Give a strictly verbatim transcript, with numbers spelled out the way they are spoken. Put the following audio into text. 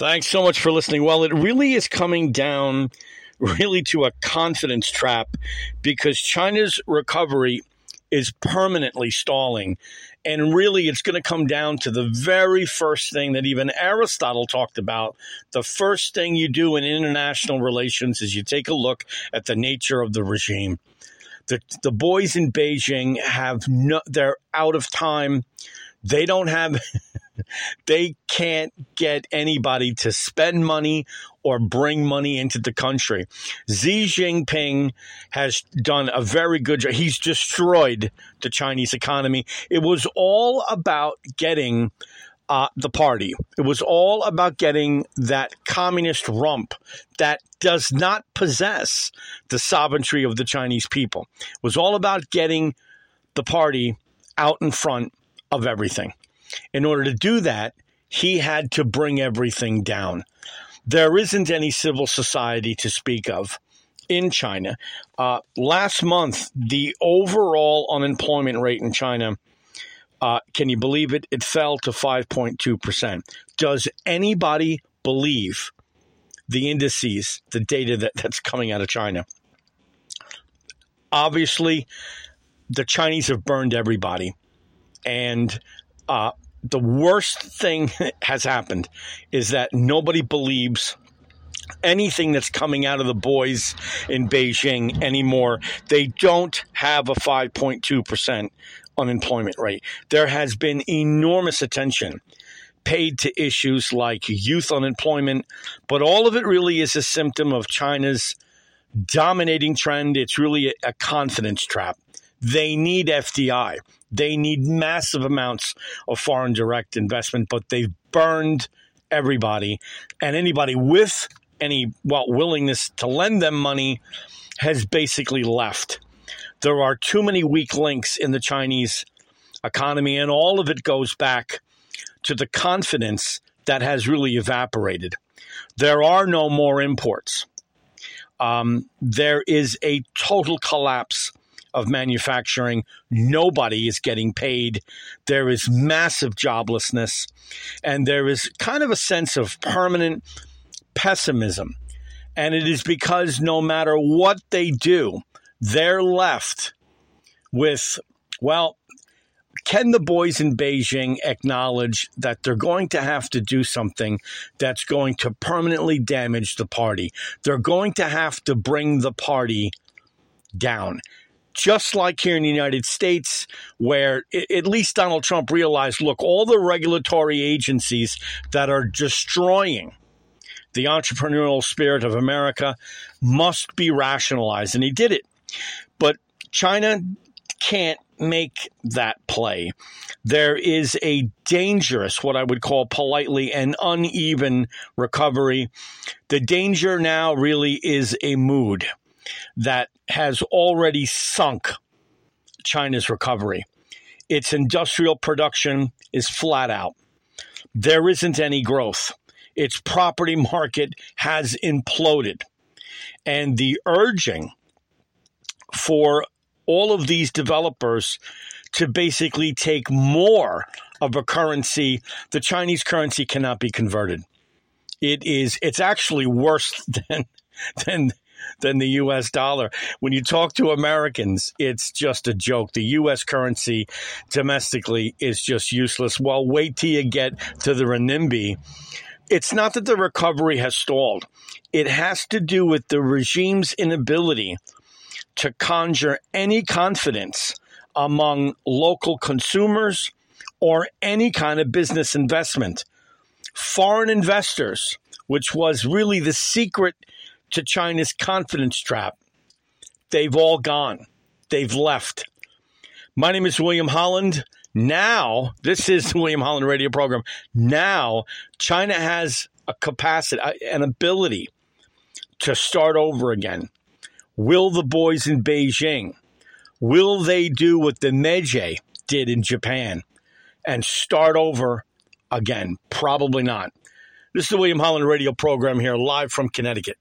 Thanks so much for listening. Well, it really is coming down really to a confidence trap because China's recovery is permanently stalling. And really, it's going to come down to the very first thing that even Aristotle talked about. The first thing you do in international relations is you take a look at the nature of the regime. The, the boys in Beijing have no, they're out of time. They don't have, they can't get anybody to spend money or bring money into the country. Xi Jinping has done a very good job. He's destroyed the Chinese economy. It was all about getting uh, the party. It was all about getting that communist rump that does not possess the sovereignty of the Chinese people. It was all about getting the party out in front of everything. In order to do that, he had to bring everything down. There isn't any civil society to speak of in China. Uh, last month, the overall unemployment rate in China, uh, can you believe it? It fell to five point two percent. Does anybody believe the indices, the data that, that's coming out of China? Obviously, the Chinese have burned everybody. And uh, the worst thing that has happened is that nobody believes anything that's coming out of the boys in Beijing anymore. They don't have a five point two percent unemployment rate. There has been enormous attention paid to issues like youth unemployment, but all of it really is a symptom of China's dominating trend. It's really a confidence trap. They need F D I. They need massive amounts of foreign direct investment, but they've burned everybody. And anybody with any well, willingness to lend them money has basically left. There are too many weak links in the Chinese economy, and all of it goes back to the confidence that has really evaporated. There are no more imports. Um, there is a total collapse of manufacturing. Nobody is getting paid. There is massive joblessness, and there is kind of a sense of permanent pessimism. And it is because no matter what they do, they're left with, well, can the boys in Beijing acknowledge that they're going to have to do something that's going to permanently damage the party? They're going to have to bring the party down. Just like here in the United States, where at least Donald Trump realized, look, all the regulatory agencies that are destroying the entrepreneurial spirit of America must be rationalized. And he did it. But China can't make that play. There is a dangerous, what I would call politely, an uneven recovery. The danger now really is a mood that has already sunk China's recovery. Its industrial production is flat out. There isn't any growth. Its property market has imploded. And the urging for all of these developers to basically take more of a currency, the Chinese currency cannot be converted. It is, it's actually worse than than. than the U S dollar. When you talk to Americans, it's just a joke. The U S currency domestically is just useless. Well, wait till you get to the renminbi. It's not that the recovery has stalled. It has to do with the regime's inability to conjure any confidence among local consumers or any kind of business investment. Foreign investors, which was really the secret to China's confidence trap, they've all gone. They've left. My name is William Holland. Now, this is the William Holland radio program. Now, China has a capacity, an ability to start over again. Will the boys in Beijing, will they do what the Meiji did in Japan and start over again? Probably not. This is the William Holland radio program here live from Connecticut.